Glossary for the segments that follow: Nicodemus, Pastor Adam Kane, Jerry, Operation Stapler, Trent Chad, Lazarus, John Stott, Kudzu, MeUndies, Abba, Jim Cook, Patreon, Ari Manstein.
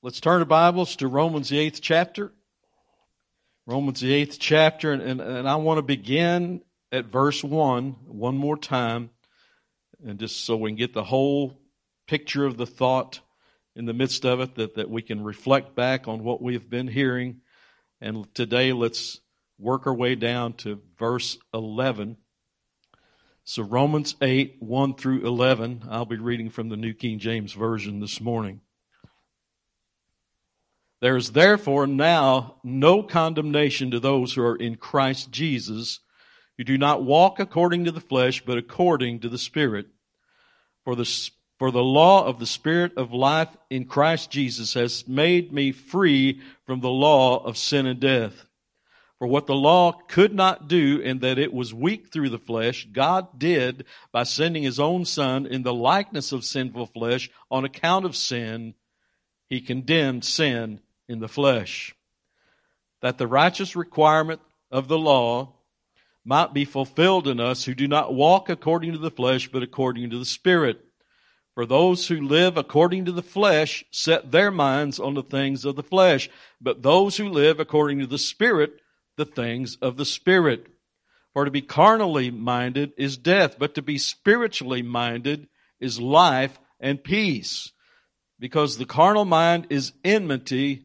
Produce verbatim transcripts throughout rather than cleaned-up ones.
Let's turn our Bibles to Romans, the eighth chapter. Romans, the eighth chapter, and, and, and I want to begin at verse one, one more time, and just so we can get the whole picture of the thought in the midst of it, that, that we can reflect back on what we've been hearing. And today, let's work our way down to verse eleven. So Romans eight, one through eleven, I'll be reading from the New King James Version this morning. There is therefore now no condemnation to those who are in Christ Jesus, who do not walk according to the flesh, but according to the Spirit. For the, for the law of the Spirit of life in Christ Jesus has made me free from the law of sin and death. For what the law could not do in that it was weak through the flesh, God did by sending His own Son in the likeness of sinful flesh on account of sin. He condemned sin in the flesh, that the righteous requirement of the law might be fulfilled in us who do not walk according to the flesh, but according to the Spirit. For those who live according to the flesh set their minds on the things of the flesh, but those who live according to the Spirit, the things of the Spirit. For to be carnally minded is death, but to be spiritually minded is life and peace. Because the carnal mind is enmity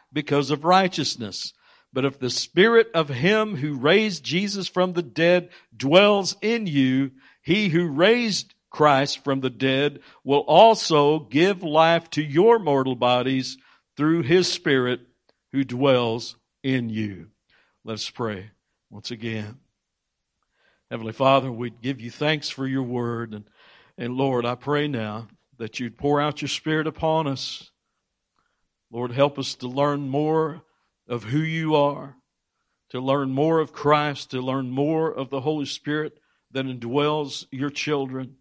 because of righteousness. But if the Spirit of Him who raised Jesus from the dead dwells in you, He who raised Christ from the dead will also give life to your mortal bodies through His Spirit who dwells in you. Let's pray once again. Heavenly Father, we give you thanks for your word. And, and Lord, I pray now that you'd pour out your Spirit upon us. Lord, help us to learn more of who you are, to learn more of Christ, to learn more of the Holy Spirit that indwells your children.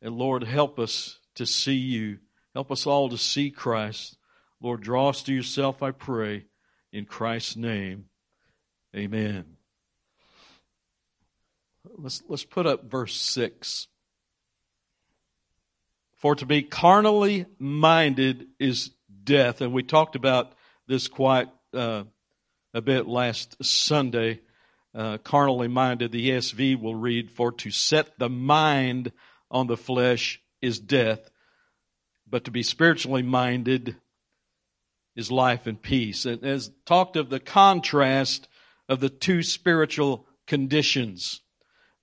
And Lord, help us to see you. Help us all to see Christ. Lord, draw us to yourself, I pray, in Christ's name. Amen. Let's let's put up verse six. For to be carnally minded is death, and we talked about this quite uh, a bit last Sunday. Uh, carnally minded, the E S V will read, "For to set the mind on the flesh is death, but to be spiritually minded is life and peace." And as talked of the contrast of the two spiritual conditions,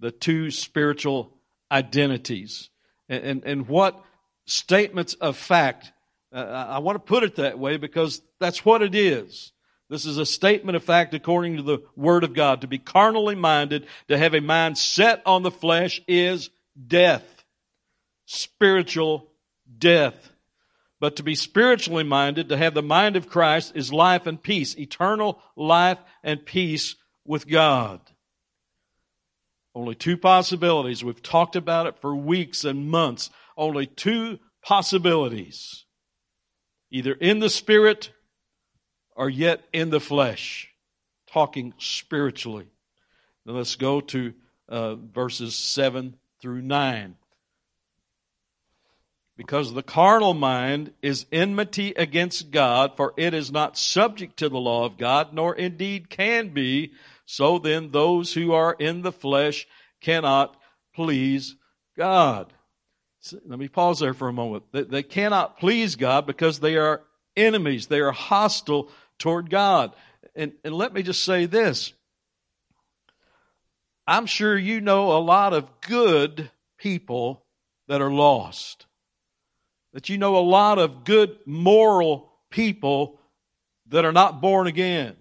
the two spiritual identities, and, and, and what statements of fact. Uh, I want to put it that way because that's what it is. This is a statement of fact according to the Word of God. To be carnally minded, to have a mind set on the flesh is death, spiritual death. But to be spiritually minded, to have the mind of Christ is life and peace, eternal life and peace with God. Only two possibilities. We've talked about it for weeks and months. Only two possibilities. Either in the Spirit or yet in the flesh. Talking spiritually. Now let's go to uh, verses seven through nine. Because the carnal mind is enmity against God, for it is not subject to the law of God, nor indeed can be. So then those who are in the flesh cannot please God. Let me pause there for a moment. They cannot please God because they are enemies. They are hostile toward God. And, and let me just say this. I'm sure you know a lot of good people that are lost. That you know a lot of good moral people that are not born again.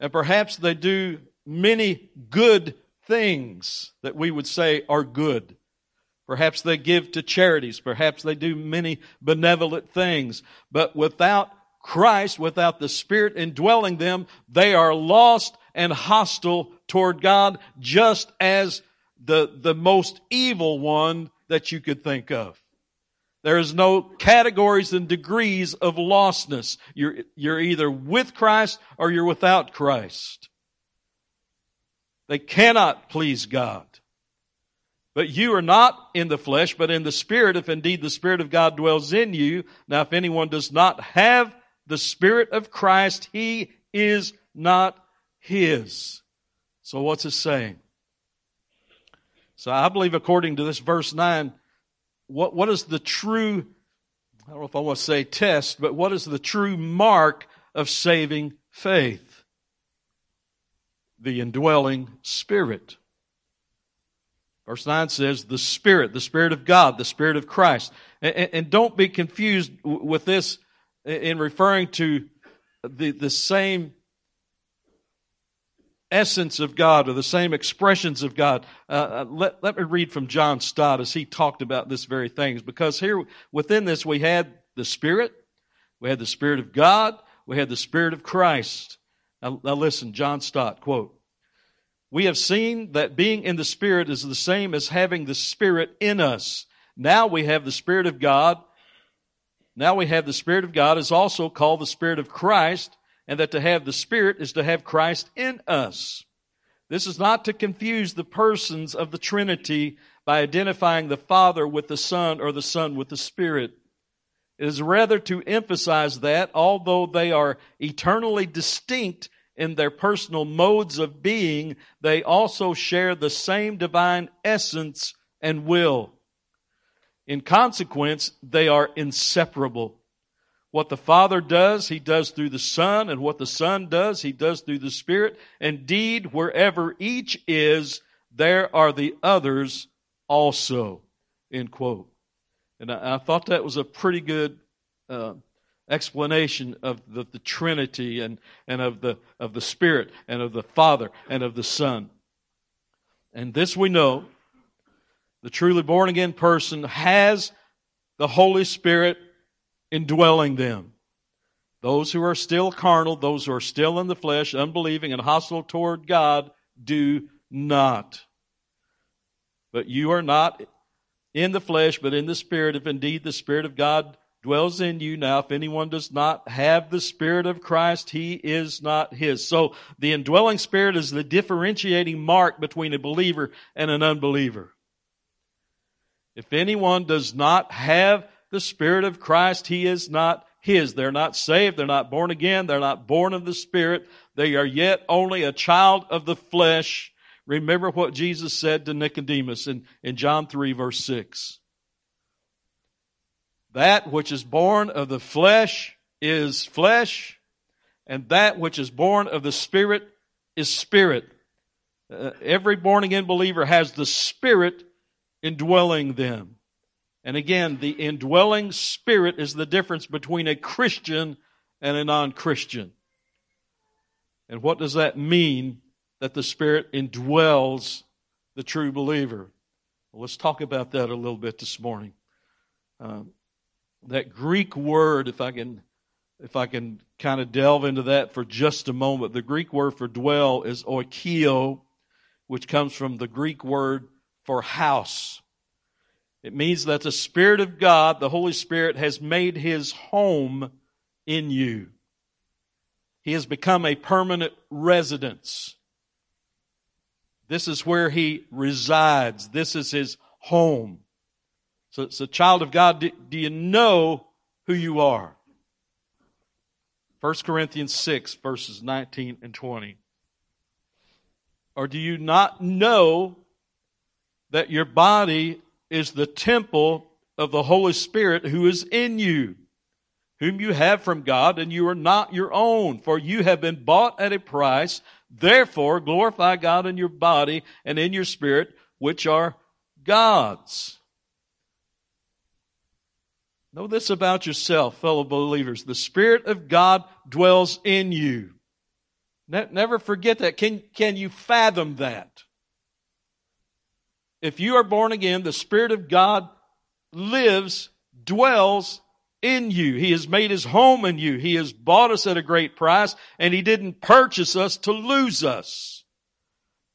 And perhaps they do many good things that we would say are good. Perhaps they give to charities. Perhaps they do many benevolent things. But without Christ, without the Spirit indwelling them, they are lost and hostile toward God, just as the, the most evil one that you could think of. There is no categories and degrees of lostness. You're, you're either with Christ or you're without Christ. They cannot please God. But you are not in the flesh, but in the Spirit, if indeed the Spirit of God dwells in you. Now, if anyone does not have the Spirit of Christ, he is not his. So what's it saying? So I believe according to this verse nine, What what is the true, I don't know if I want to say test, but what is the true mark of saving faith? The indwelling Spirit. Verse nine says, the Spirit, the Spirit of God, the Spirit of Christ. And, and, and don't be confused with this in referring to the, the same essence of God, or the same expressions of God. Uh, let, let me read from John Stott as he talked about this very thing, because here within this we had the Spirit, we had the Spirit of God, we had the Spirit of Christ. Now, now listen, John Stott, quote, "We have seen that being in the Spirit is the same as having the Spirit in us. Now we have the Spirit of God. Now we have the Spirit of God is also called the Spirit of Christ, and that to have the Spirit is to have Christ in us. This is not to confuse the persons of the Trinity by identifying the Father with the Son or the Son with the Spirit. It is rather to emphasize that, although they are eternally distinct in their personal modes of being, they also share the same divine essence and will. In consequence, they are inseparable. What the Father does, He does through the Son, and what the Son does, He does through the Spirit. Indeed, wherever each is, there are the others also." End quote. And I, I thought that was a pretty good uh, explanation of the, the Trinity and, and of the of the Spirit and of the Father and of the Son. And this we know: the truly born again person has the Holy Spirit indwelling them. Those who are still carnal, those who are still in the flesh, unbelieving and hostile toward God, do not. But you are not in the flesh, but in the Spirit, if indeed the Spirit of God dwells in you. Now, if anyone does not have the Spirit of Christ, he is not his. So the indwelling Spirit is the differentiating mark between a believer and an unbeliever. If anyone does not have the Spirit of Christ, he is not his. They're not saved. They're not born again. They're not born of the Spirit. They are yet only a child of the flesh. Remember what Jesus said to Nicodemus in, in John three, verse six. That which is born of the flesh is flesh, and that which is born of the Spirit is spirit. Uh, every born-again believer has the Spirit indwelling them. And again, the indwelling Spirit is the difference between a Christian and a non-Christian. And what does that mean, that the Spirit indwells the true believer? Well, let's talk about that a little bit this morning. Um, that Greek word, if I can, if I can kind of delve into that for just a moment. The Greek word for dwell is oikio, which comes from the Greek word for house. It means that the Spirit of God, the Holy Spirit, has made His home in you. He has become a permanent residence. This is where He resides. This is His home. So, so child of God, do, do you know who you are? First Corinthians six, verses nineteen and twenty. Or do you not know that your body is the temple of the Holy Spirit who is in you, whom you have from God, and you are not your own, for you have been bought at a price. Therefore, glorify God in your body and in your spirit, which are God's. Know this about yourself, fellow believers: the Spirit of God dwells in you. Ne- never forget that. Can, can you fathom that? If you are born again, the Spirit of God lives, dwells in you. He has made his home in you. He has bought us at a great price, and he didn't purchase us to lose us.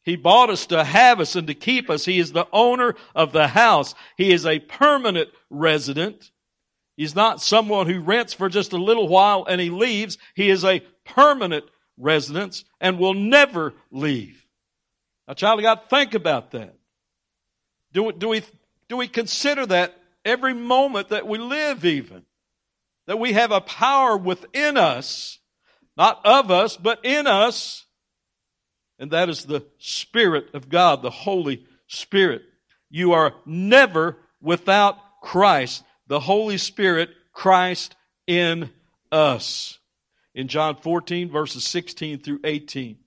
He bought us to have us and to keep us. He is the owner of the house. He is a permanent resident. He's not someone who rents for just a little while and he leaves. He is a permanent residence and will never leave. Now, child of God, think about that. Do we, do we, do we consider that every moment that we live even? That we have a power within us, not of us, but in us, and that is the Spirit of God, the Holy Spirit. You are never without Christ, the Holy Spirit, Christ in us. In John fourteen, verses sixteen through eighteen.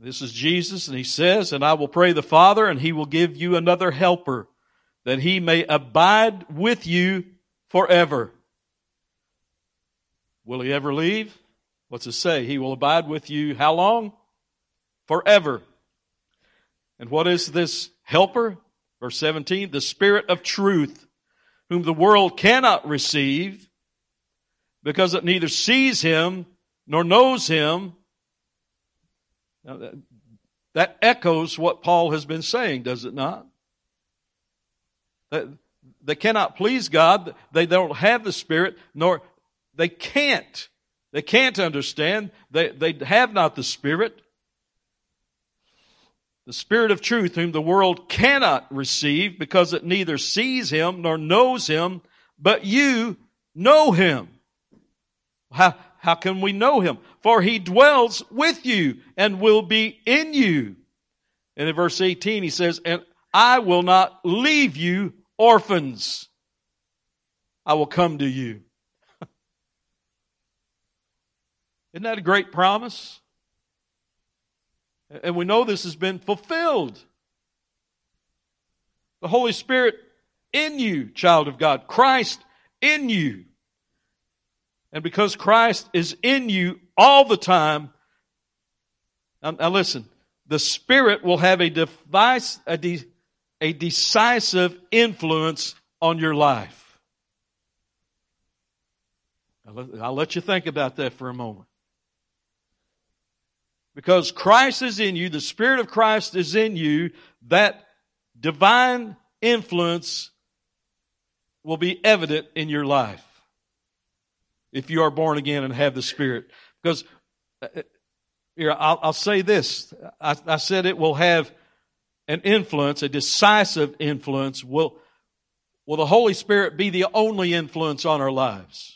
This is Jesus, and he says, "And I will pray the Father, and he will give you another helper, that he may abide with you forever." Will he ever leave? What's it say? He will abide with you how long? Forever. And what is this helper? Verse seventeen, "The Spirit of truth, whom the world cannot receive, because it neither sees him nor knows him." Now, that, that echoes what Paul has been saying, does it not? That they cannot please God. They don't have the Spirit, nor they can't. They can't understand. They, they have not the Spirit. "The Spirit of truth, whom the world cannot receive, because it neither sees him nor knows him, but you know him." How, how can we know him? "For he dwells with you and will be in you." And in verse eighteen he says, "And I will not leave you orphans. I will come to you." Isn't that a great promise? And we know this has been fulfilled. The Holy Spirit in you, child of God. Christ in you. And because Christ is in you all the time, now, now listen, the Spirit will have a, device, a, de, a decisive influence on your life. I'll let you think about that for a moment. Because Christ is in you, the Spirit of Christ is in you, that divine influence will be evident in your life if you are born again and have the Spirit. Because, here, I'll, I'll say this. I, I said it will have an influence, a decisive influence. Will, will the Holy Spirit be the only influence on our lives?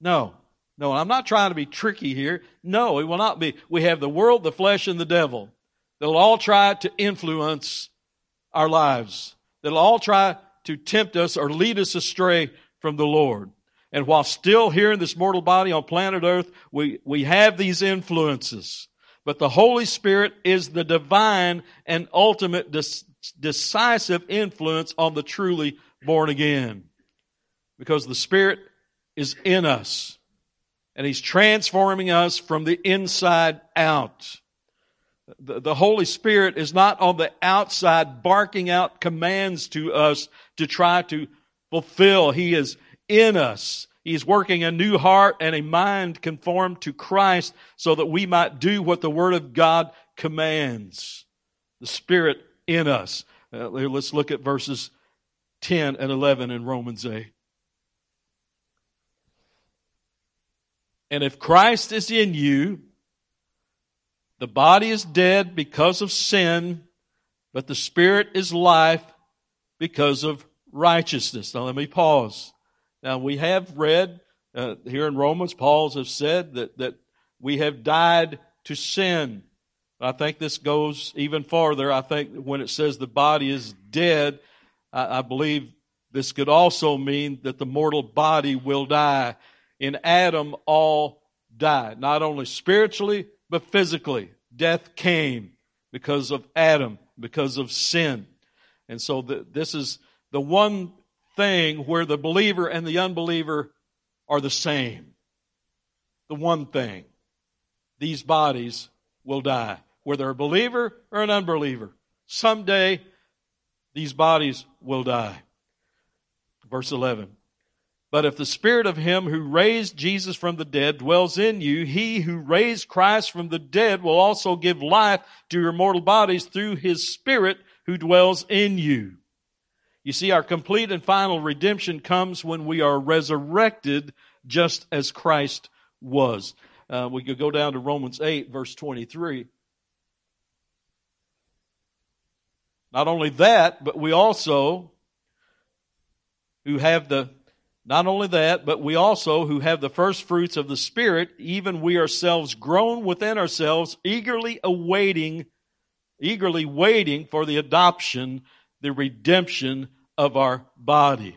No. No, I'm not trying to be tricky here. No, it will not be. We have the world, the flesh, and the devil. They'll all try to influence our lives. They'll all try to tempt us or lead us astray from the Lord. And while still here in this mortal body on planet Earth, we, we have these influences. But the Holy Spirit is the divine and ultimate dis- decisive influence on the truly born again. Because the Spirit is in us. And he's transforming us from the inside out. The, the Holy Spirit is not on the outside barking out commands to us to try to fulfill. He is in us. He's working a new heart and a mind conformed to Christ so that we might do what the Word of God commands. The Spirit in us. Uh, let's look at verses ten and eleven in Romans eight. "And if Christ is in you, the body is dead because of sin, but the Spirit is life because of righteousness." Now let me pause. Now we have read uh, here in Romans, Paul has said that, that we have died to sin. I think this goes even farther. I think when it says the body is dead, I, I believe this could also mean that the mortal body will die. In Adam, all died, not only spiritually, but physically. Death came because of Adam, because of sin. And so the, this is the one thing where the believer and the unbeliever are the same. The one thing. These bodies will die, whether a believer or an unbeliever. Someday, these bodies will die. Verse eleven. But if the Spirit of him who raised Jesus from the dead dwells in you, he who raised Christ from the dead will also give life to your mortal bodies through his Spirit who dwells in you. You see, our complete and final redemption comes when we are resurrected just as Christ was. Uh, we could go down to Romans eight, verse twenty-three. Not only that, but we also who have the Not only that, but we also who have the first fruits of the Spirit, even we ourselves groan within ourselves, eagerly awaiting, eagerly waiting for the adoption, the redemption of our body.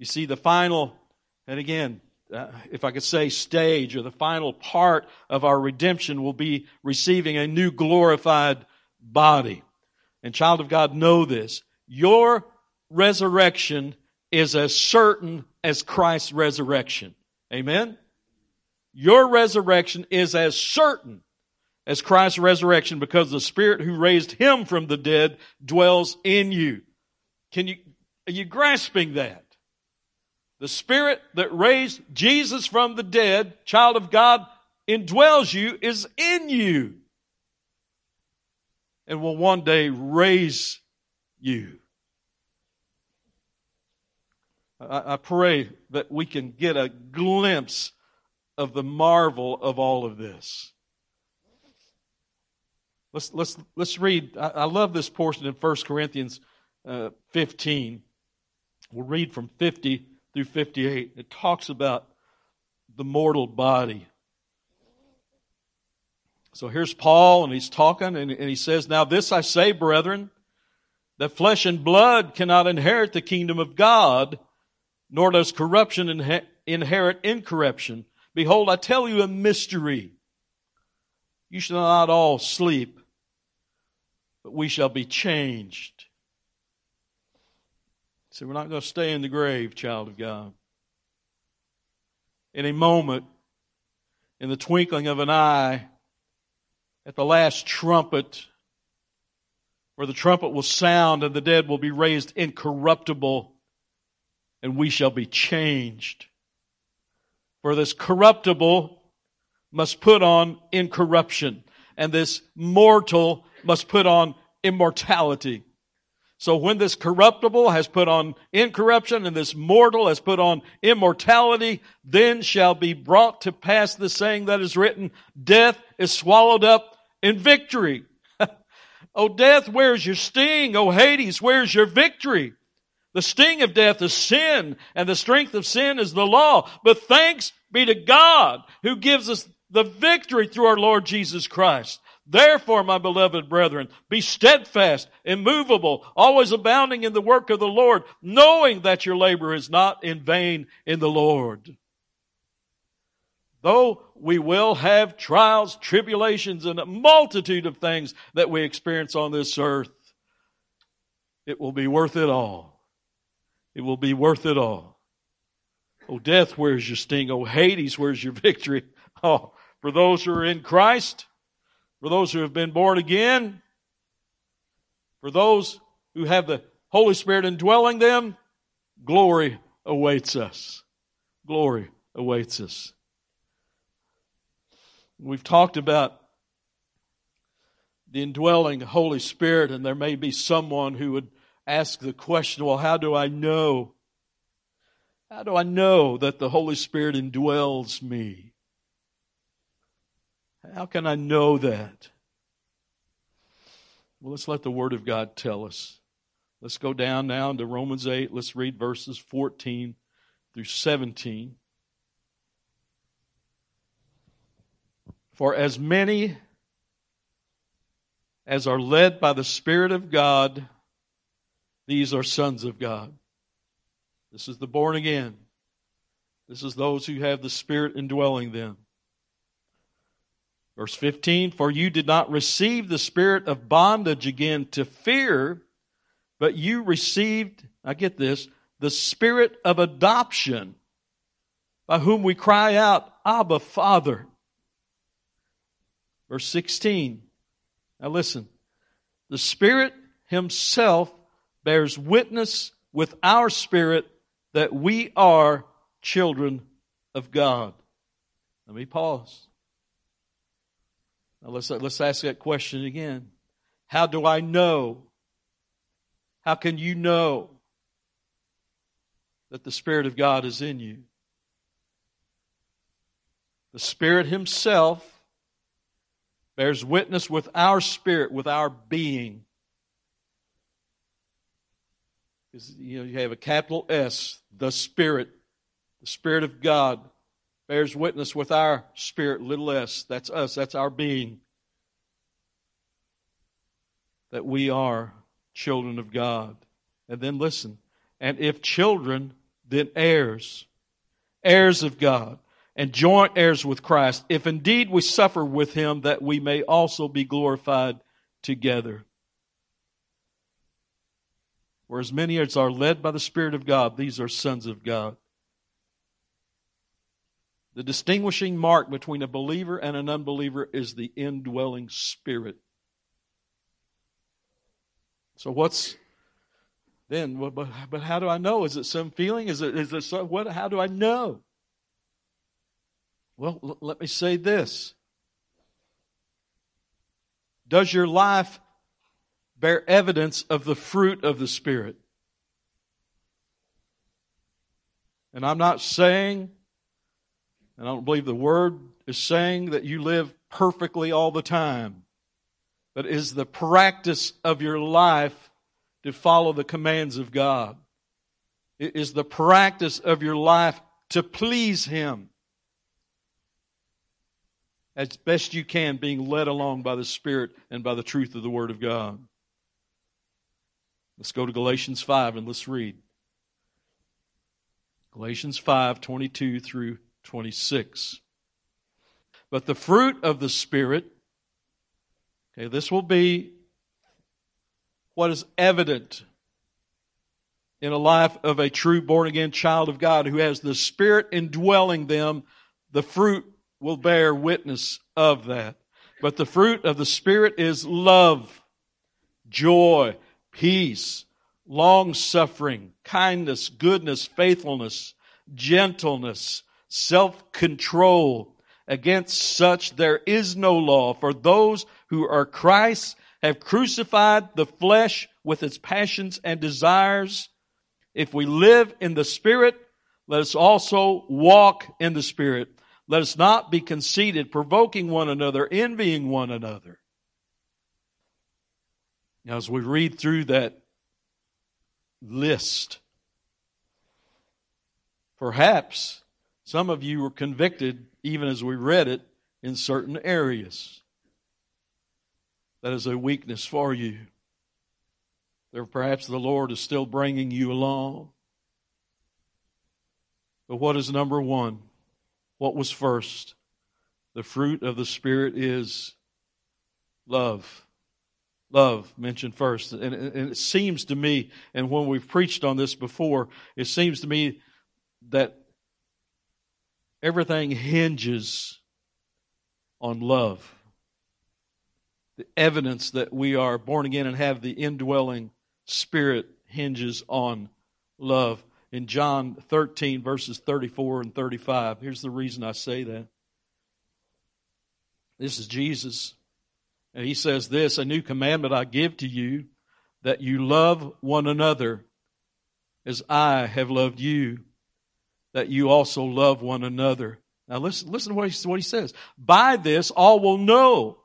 You see, the final, and again, uh, if I could say stage, or the final part of our redemption will be receiving a new glorified body. And child of God, know this. Your resurrection is as certain as Christ's resurrection. Amen? Your resurrection is as certain as Christ's resurrection because the Spirit who raised him from the dead dwells in you. Can you, are you grasping that? The Spirit that raised Jesus from the dead, child of God, indwells you, is in you, and will one day raise you. I pray that we can get a glimpse of the marvel of all of this. Let's let's let's read. I, I love this portion in First Corinthians uh, fifteen. We'll read from fifty through fifty-eight. It talks about the mortal body. So here's Paul, and he's talking, and, and he says, "Now this I say, brethren, that flesh and blood cannot inherit the kingdom of God, nor does corruption inhe- inherit incorruption. Behold, I tell you a mystery. You shall not all sleep, but we shall be changed." So we're not going to stay in the grave, child of God. In a moment, in the twinkling of an eye, at the last trumpet, where the trumpet will sound and the dead will be raised incorruptible, and we shall be changed. For this corruptible must put on incorruption, and this mortal must put on immortality. So when this corruptible has put on incorruption and this mortal has put on immortality, then shall be brought to pass the saying that is written, "Death is swallowed up in victory." O death, where's your sting? O Hades, where's your victory? The sting of death is sin, and the strength of sin is the law. But thanks be to God who gives us the victory through our Lord Jesus Christ. Therefore, my beloved brethren, be steadfast, immovable, always abounding in the work of the Lord, knowing that your labor is not in vain in the Lord. Though we will have trials, tribulations, and a multitude of things that we experience on this earth, it will be worth it all. It will be worth it all. Oh, death, where's your sting? Oh, Hades, where's your victory? Oh, for those who are in Christ, for those who have been born again, for those who have the Holy Spirit indwelling them, glory awaits us. Glory awaits us. We've talked about the indwelling Holy Spirit, and there may be someone who would ask the question, well, how do I know? How do I know that the Holy Spirit indwells me? How can I know that? Well, let's let the Word of God tell us. Let's go down now to Romans eight. Let's read verses fourteen through seventeen. For as many as are led by the Spirit of God, these are sons of God. This is the born again. This is those who have the Spirit indwelling them. Verse fifteen, for you did not receive the spirit of bondage again to fear, but you received, I get this, the spirit of adoption, by whom we cry out, Abba, Father. Verse sixteen, now listen, the Spirit himself bears witness with our spirit that we are children of God. Let me pause. Now let's, let's ask that question again. How do I know? How can you know that the Spirit of God is in you? The Spirit Himself bears witness with our spirit, with our being. You know, you have a capital S, the Spirit. The Spirit of God bears witness with our spirit, little s. That's us, that's our being. That we are children of God. And then listen, and if children, then heirs, heirs of God, and joint heirs with Christ, if indeed we suffer with Him, that we may also be glorified together. For as many as are led by the Spirit of God, these are sons of God. The distinguishing mark between a believer and an unbeliever is the indwelling Spirit. So what's then? But but how do I know? Is it some feeling? Is it is it some, what? How do I know? Well, l- let me say this. Does your life bear evidence of the fruit of the Spirit? And I'm not saying, and I don't believe the Word is saying, that you live perfectly all the time. But is the practice of your life to follow the commands of God? It is the practice of your life to please Him as best you can, being led along by the Spirit and by the truth of the Word of God. Let's go to Galatians five and let's read. Galatians five, twenty-two through twenty-six. But the fruit of the Spirit, okay, this will be what is evident in a life of a true born-again child of God who has the Spirit indwelling them. The fruit will bear witness of that. But the fruit of the Spirit is love, joy, peace, long-suffering, kindness, goodness, faithfulness, gentleness, self-control. Against such there is no law. For those who are Christ's have crucified the flesh with its passions and desires. If we live in the Spirit, let us also walk in the Spirit. Let us not be conceited, provoking one another, envying one another. Now, as we read through that list, perhaps some of you were convicted, even as we read it, in certain areas. That is a weakness for you. There, perhaps the Lord is still bringing you along. But what is number one? What was first? The fruit of the Spirit is love. Love mentioned first. And, and it seems to me, and when we've preached on this before, it seems to me that everything hinges on love. The evidence that we are born again and have the indwelling Spirit hinges on love. In John thirteen, verses thirty-four and thirty-five, here's the reason I say that. This is Jesus. And He says this, "A new commandment I give to you, that you love one another as I have loved you, that you also love one another." Now listen, listen to what he, what he says. "By this all will know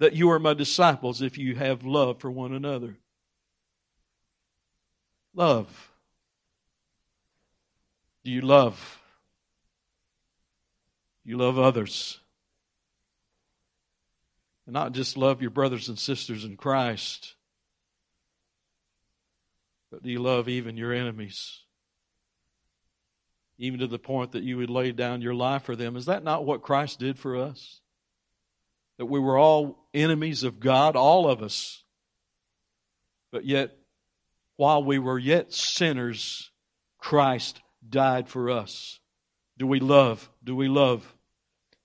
that you are my disciples, if you have love for one another." Love. Do you love? Do you love others? And not just love your brothers and sisters in Christ, but do you love even your enemies? Even to the point that you would lay down your life for them. Is that not what Christ did for us? That we were all enemies of God, all of us. But yet, while we were yet sinners, Christ died for us. Do we love? Do we love?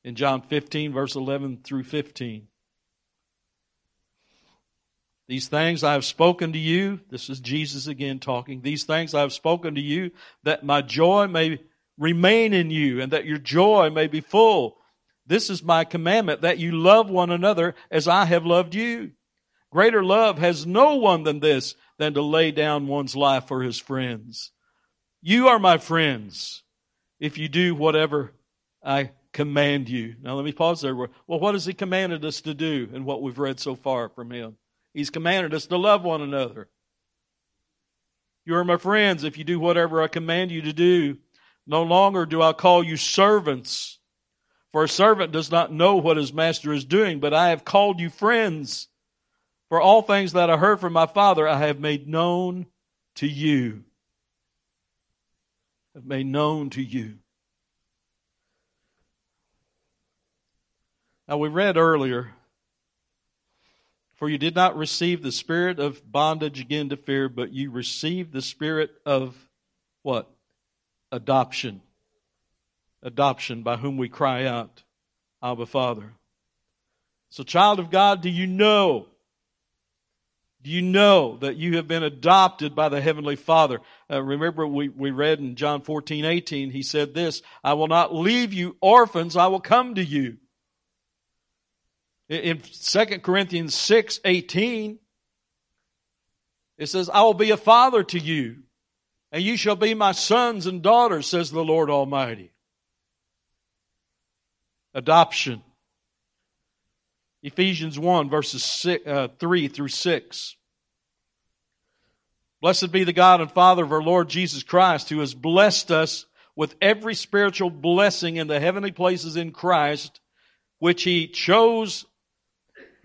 In John fifteen, verse eleven through fifteen. These things I have spoken to you. This is Jesus again talking. These things I have spoken to you, that my joy may remain in you and that your joy may be full. This is my commandment, that you love one another as I have loved you. Greater love has no one than this, than to lay down one's life for his friends. You are my friends if you do whatever I command you. Now let me pause there. Well, what has he commanded us to do in what we've read so far from him? He's commanded us to love one another. You are my friends if you do whatever I command you to do. No longer do I call you servants, for a servant does not know what his master is doing, but I have called you friends. For all things that I heard from my Father, I have made known to you. I've made known to you. Now we read earlier, for you did not receive the spirit of bondage again to fear, but you received the spirit of what? Adoption. Adoption, by whom we cry out, Abba, Father. So, child of God, do you know? Do you know that you have been adopted by the Heavenly Father? Uh, remember, we, we read in John fourteen eighteen, he said this, I will not leave you orphans, I will come to you. In, in Second Corinthians six eighteen, it says, I will be a father to you, and you shall be my sons and daughters, says the Lord Almighty. Adoption. Ephesians one, verses six, uh, three through six. Blessed be the God and Father of our Lord Jesus Christ, who has blessed us with every spiritual blessing in the heavenly places in Christ, which He chose,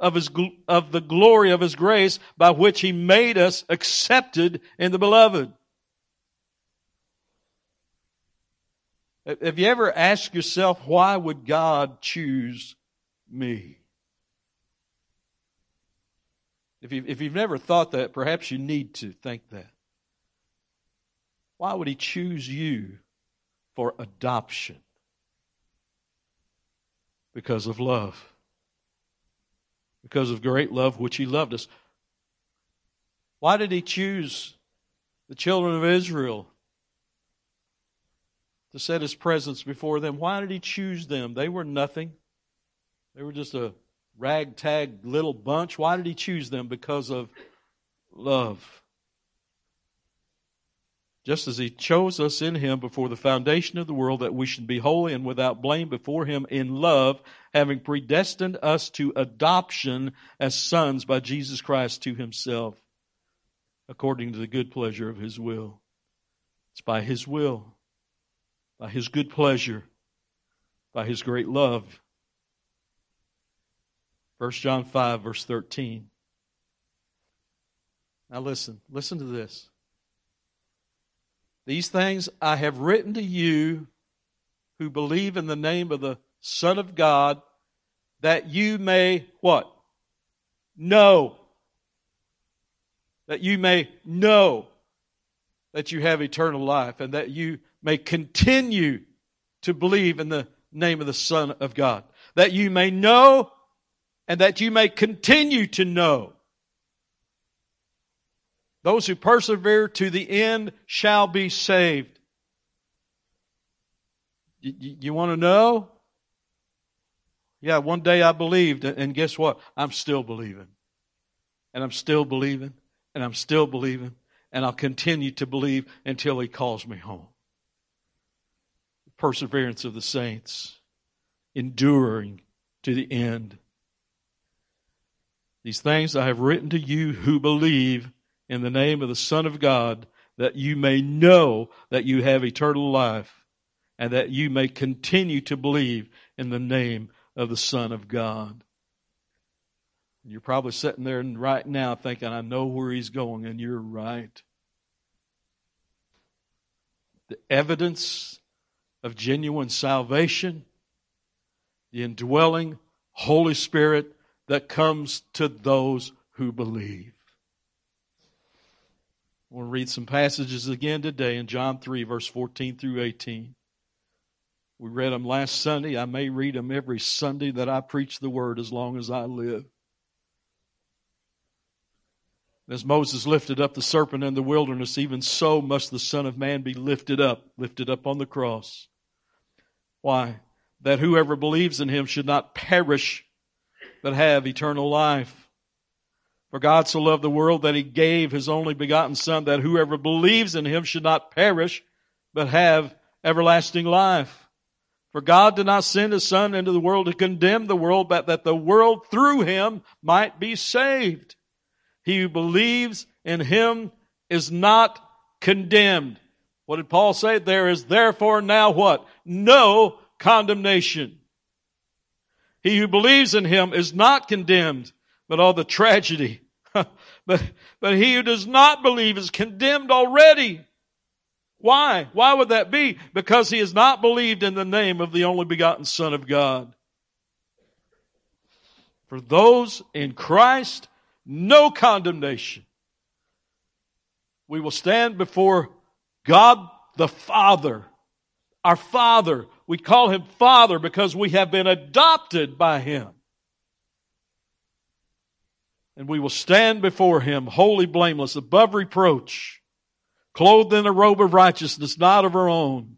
of His of the glory of His grace, by which He made us accepted in the Beloved. Have you ever asked yourself, why would God choose me? If you've, if you've never thought that, perhaps you need to think that. Why would He choose you for adoption? Because of love. Because of great love which He loved us. Why did He choose the children of Israel to set His presence before them? Why did He choose them? They were nothing. They were just a ragtag little bunch. Why did He choose them? Because of love. Just as He chose us in Him before the foundation of the world, that we should be holy and without blame before Him in love, having predestined us to adoption as sons by Jesus Christ to Himself, according to the good pleasure of His will. It's by His will, by His good pleasure, by His great love. First John five, verse thirteen. Now listen, listen to this. These things I have written to you who believe in the name of the Son of God, that you may, what? Know. That you may know that you have eternal life, and that you may continue to believe in the name of the Son of God. That you may know, and that you may continue to know. Those who persevere to the end shall be saved. You, you, you want to know? Yeah, one day I believed, and guess what? I'm still believing. And I'm still believing, and I'm still believing, and I'll continue to believe until He calls me home. Perseverance of the saints, enduring to the end. These things I have written to you who believe in the name of the Son of God, that you may know that you have eternal life, and that you may continue to believe in the name of the Son of God. You're probably sitting there right now thinking, I know where he's going, and you're right. The evidence of genuine salvation, the indwelling Holy Spirit that comes to those who believe. We'll read some passages again today in John three, verse fourteen through eighteen. We read them last Sunday. I may read them every Sunday that I preach the Word as long as I live. As Moses lifted up the serpent in the wilderness, even so must the Son of Man be lifted up, lifted up on the cross. Why? That whoever believes in him should not perish, but have eternal life. For God so loved the world that he gave his only begotten Son, that whoever believes in him should not perish, but have everlasting life. For God did not send his Son into the world to condemn the world, but that the world through him might be saved. He who believes in him is not condemned. What did Paul say? There is therefore now what? No condemnation. He who believes in him is not condemned, but all the tragedy. but, but he who does not believe is condemned already. Why? Why would that be? Because he has not believed in the name of the only begotten Son of God. For those in Christ, no condemnation. We will stand before God the Father, our Father. We call him Father because we have been adopted by him. And we will stand before him, wholly blameless, above reproach, clothed in a robe of righteousness, not of our own.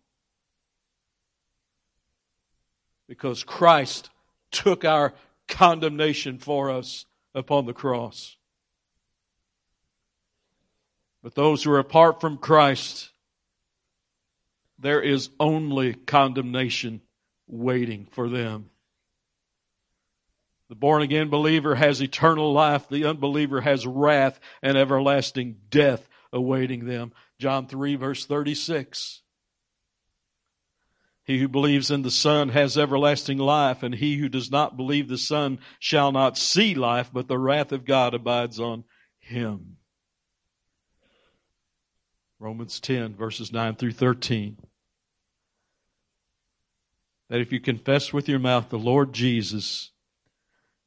Because Christ took our condemnation for us upon the cross. But those who are apart from Christ, there is only condemnation waiting for them. The born-again believer has eternal life. The unbeliever has wrath and everlasting death awaiting them. John three, verse thirty-six. He who believes in the Son has everlasting life, and he who does not believe the Son shall not see life, but the wrath of God abides on him. Romans ten, verses nine through thirteen. That if you confess with your mouth the Lord Jesus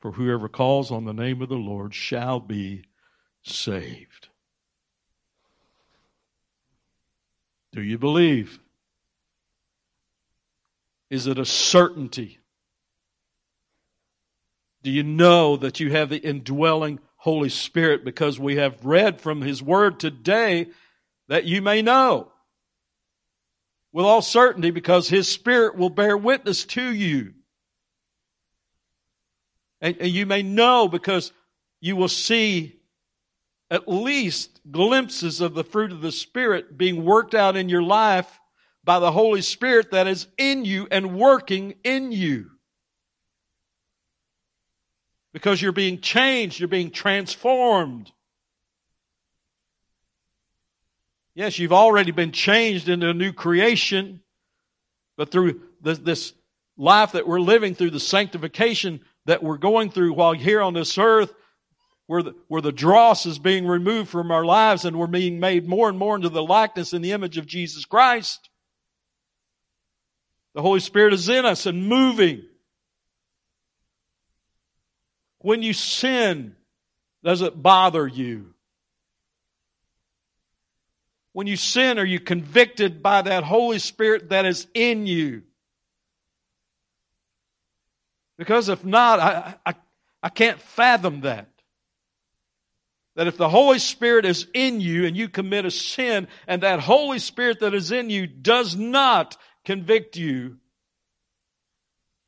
For whoever calls on the name of the Lord shall be saved. Do you believe? Is it a certainty? Do you know that you have the indwelling Holy Spirit? Because we have read from His Word today that you may know with all certainty, because His Spirit will bear witness to you. And, and you may know because you will see at least glimpses of the fruit of the Spirit being worked out in your life by the Holy Spirit that is in you and working in you. Because you're being changed, you're being transformed. Yes, you've already been changed into a new creation, but through this, this life that we're living, through the sanctification that we're going through while here on this earth, where the, where the dross is being removed from our lives and we're being made more and more into the likeness and the image of Jesus Christ, the Holy Spirit is in us and moving. When you sin, does it bother you? When you sin, are you convicted by that Holy Spirit that is in you? Because if not, I, I, I can't fathom that. That if the Holy Spirit is in you and you commit a sin, and that Holy Spirit that is in you does not convict you,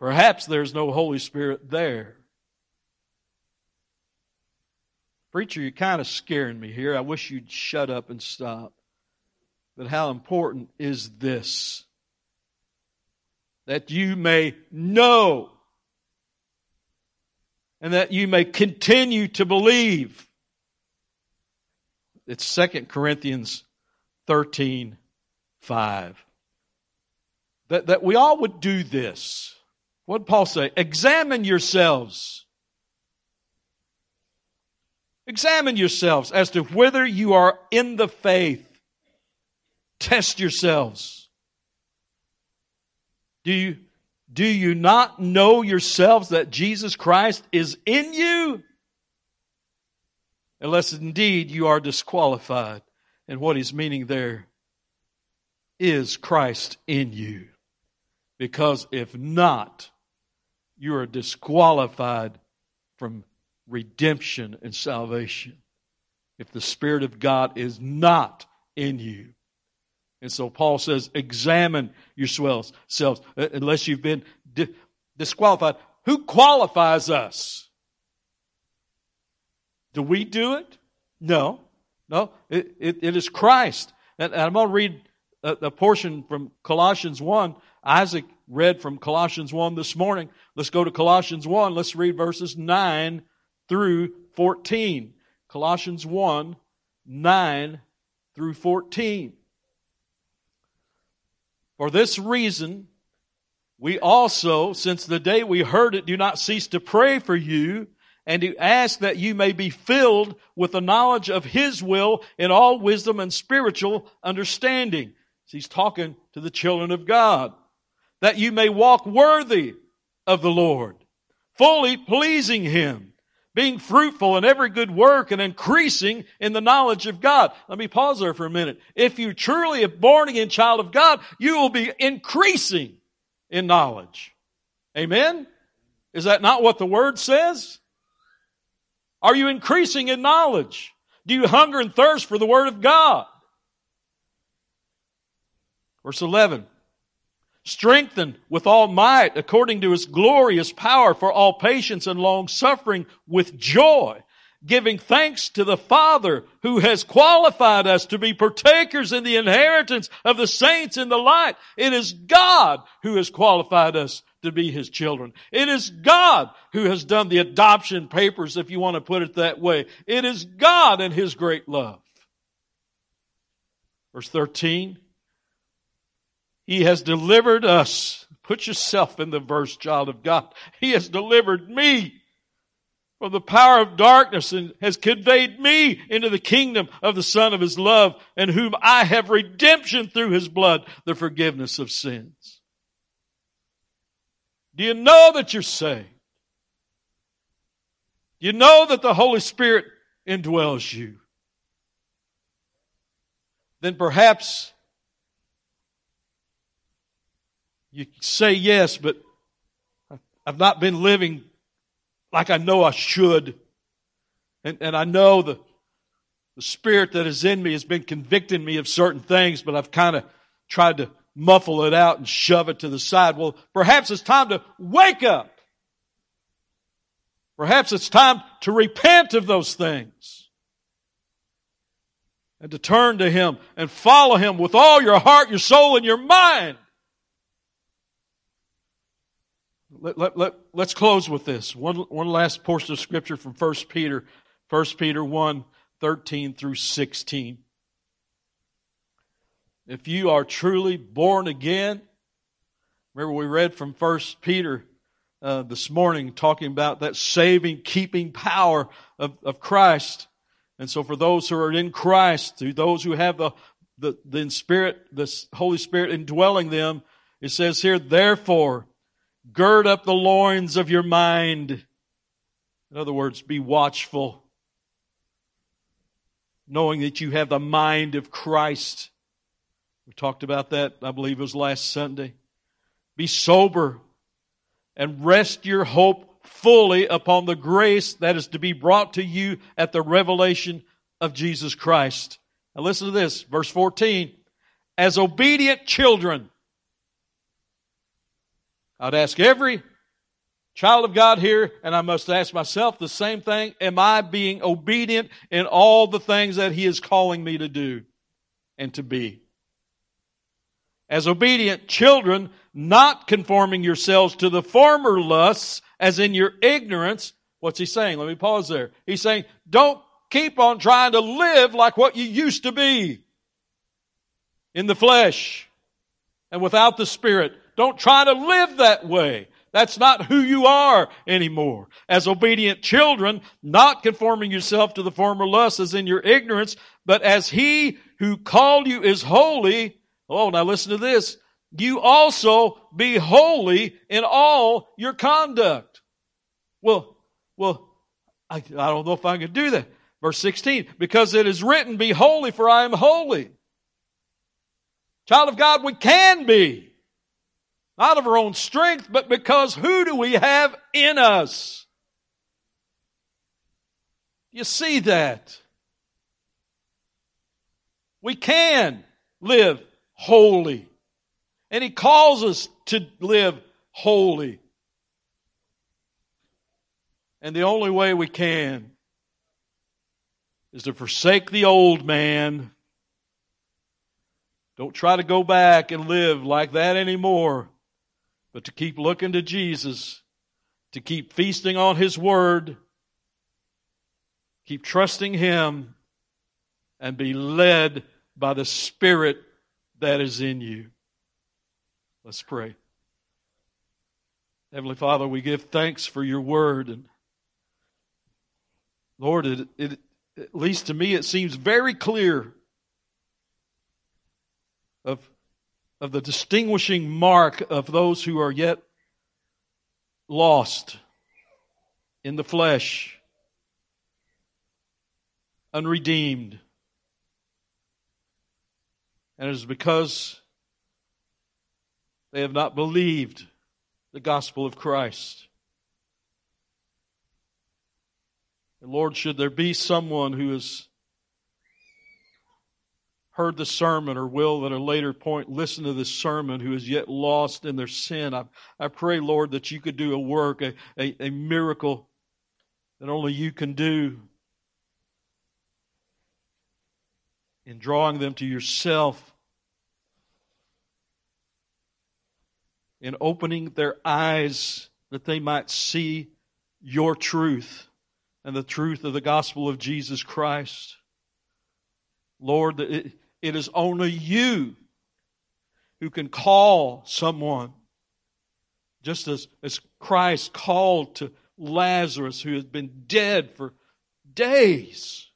perhaps there's no Holy Spirit there. Preacher, you're kind of scaring me here. I wish you'd shut up and stop. But how important is this? That you may know, and that you may continue to believe. It's Second Corinthians thirteen five. That, that we all would do this. What did Paul say? Examine yourselves. Examine yourselves as to whether you are in the faith. Test yourselves. Do you, do you not know yourselves that Jesus Christ is in you? Unless indeed you are disqualified. And what he's meaning there is Christ in you. Because if not, you are disqualified from redemption and salvation. If the Spirit of God is not in you. And so Paul says, examine yourselves. Unless you've been di- disqualified. Who qualifies us? Do we do it? No. No, it, it, it is Christ. And, and I'm going to read a, a portion from Colossians one. Isaac read from Colossians one this morning. Let's go to Colossians one. Let's read verses nine through fourteen. Colossians one, nine through fourteen. For this reason, we also, since the day we heard it, do not cease to pray for you and to ask that you may be filled with the knowledge of His will in all wisdom and spiritual understanding. He's talking to the children of God. That you may walk worthy of the Lord, fully pleasing Him, being fruitful in every good work and increasing in the knowledge of God. Let me pause there for a minute. If you truly are born again child of God, you will be increasing in knowledge. Amen? Is that not what the Word says? Are you increasing in knowledge? Do you hunger and thirst for the Word of God? Verse eleven, strengthened with all might according to His glorious power for all patience and long suffering with joy, giving thanks to the Father who has qualified us to be partakers in the inheritance of the saints in the light. It is God who has qualified us to be His children. It is God who has done the adoption papers, if you want to put it that way. It is God and His great love. Verse thirteen, He has delivered us. Put yourself in the verse, child of God. He has delivered me from the power of darkness and has conveyed me into the kingdom of the Son of His love, in whom I have redemption through His blood, the forgiveness of sins. Do you know that you're saved? Do you know that the Holy Spirit indwells you? Then perhaps you say yes, but I've not been living like I know I should. And, and I know the, the Spirit that is in me has been convicting me of certain things, but I've kind of tried to muffle it out and shove it to the side. Well, perhaps it's time to wake up. Perhaps it's time to repent of those things and to turn to Him and follow Him with all your heart, your soul, and your mind. Let, let, let, let's close with this. One, one last portion of Scripture from First Peter. First Peter one, thirteen through sixteen. If you are truly born again, remember we read from First Peter uh, this morning talking about that saving, keeping power of, of Christ. And so for those who are in Christ, to those who have the, the, the, Spirit, the Holy Spirit indwelling them, it says here, therefore, gird up the loins of your mind. In other words, be watchful, knowing that you have the mind of Christ. We talked about that, I believe it was last Sunday. Be sober and rest your hope fully upon the grace that is to be brought to you at the revelation of Jesus Christ. Now listen to this, verse fourteen. As obedient children, I'd ask every child of God here, and I must ask myself the same thing. Am I being obedient in all the things that He is calling me to do and to be? As obedient children, not conforming yourselves to the former lusts, as in your ignorance. What's he saying? Let me pause there. He's saying, don't keep on trying to live like what you used to be in the flesh and without the Spirit. Don't try to live that way. That's not who you are anymore. As obedient children, not conforming yourself to the former lusts as in your ignorance, but as He who called you is holy, oh, now listen to this, you also be holy in all your conduct. Well, well, I, I don't know if I can do that. Verse sixteen, because it is written, be holy for I am holy. Child of God, we can be. Not of our own strength, but because who do we have in us? You see that? We can live holy. And He calls us to live holy. And the only way we can is to forsake the old man. Don't try to go back and live like that anymore. But to keep looking to Jesus, to keep feasting on His Word, keep trusting Him, and be led by the Spirit that is in you. Let's pray. Heavenly Father, we give thanks for Your Word. And Lord, it, it, at least to me, it seems very clear of of the distinguishing mark of those who are yet lost in the flesh, unredeemed. And it is because they have not believed the gospel of Christ. And Lord, should there be someone who is heard the sermon or will at a later point listen to this sermon who is yet lost in their sin, I, I pray, Lord, that You could do a work, a, a, a miracle that only You can do in drawing them to Yourself, in opening their eyes that they might see Your truth and the truth of the gospel of Jesus Christ. Lord, that it, It is only You who can call someone, just as, as Christ called to Lazarus, who has been dead for days.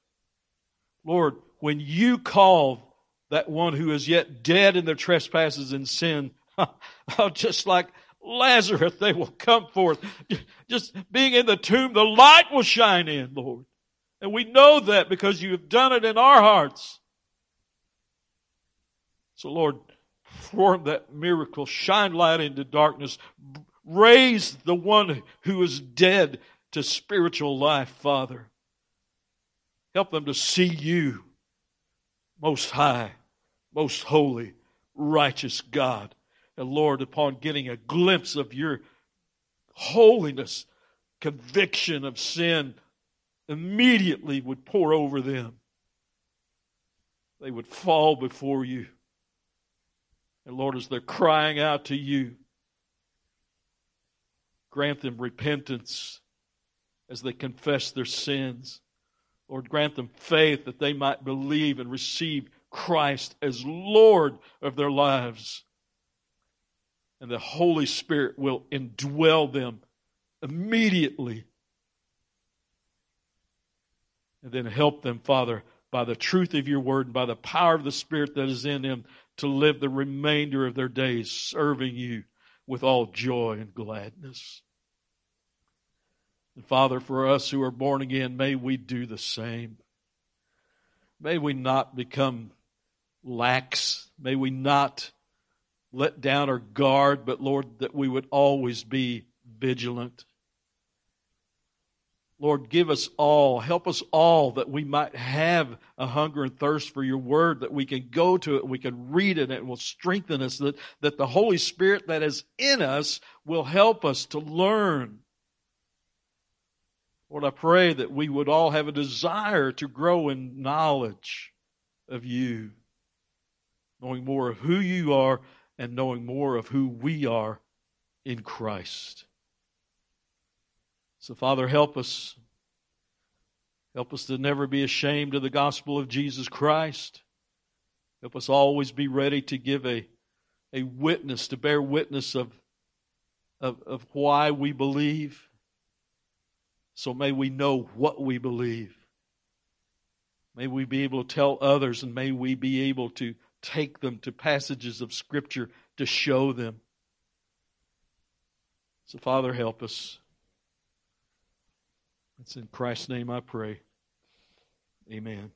Lord, when You call that one who is yet dead in their trespasses and sin, just like Lazarus, they will come forth. Just being in the tomb, the light will shine in, Lord. And we know that because You have done it in our hearts. So, Lord, perform that miracle. Shine light into darkness. Raise the one who is dead to spiritual life, Father. Help them to see You, most high, most holy, righteous God. And, Lord, upon getting a glimpse of Your holiness, conviction of sin immediately would pour over them. They would fall before You. And Lord, as they're crying out to You, grant them repentance as they confess their sins. Lord, grant them faith that they might believe and receive Christ as Lord of their lives. And the Holy Spirit will indwell them immediately. And then help them, Father, by the truth of Your Word and by the power of the Spirit that is in them, to live the remainder of their days serving You with all joy and gladness. And Father, for us who are born again, may we do the same. May we not become lax. May we not let down our guard, but Lord, that we would always be vigilant. Lord, give us all, help us all that we might have a hunger and thirst for Your Word, that we can go to it, we can read it, and it will strengthen us, that, that the Holy Spirit that is in us will help us to learn Lord, I pray that we would all have a desire to grow in knowledge of you, knowing more of who you are and knowing more of who we are in Christ. So, Father, help us. Help us to never be ashamed of the gospel of Jesus Christ. Help us always be ready to give a, a witness, to bear witness of, of, of why we believe. So may we know what we believe. May we be able to tell others, and may we be able to take them to passages of Scripture to show them. So, Father, help us. It's in Christ's name I pray. Amen.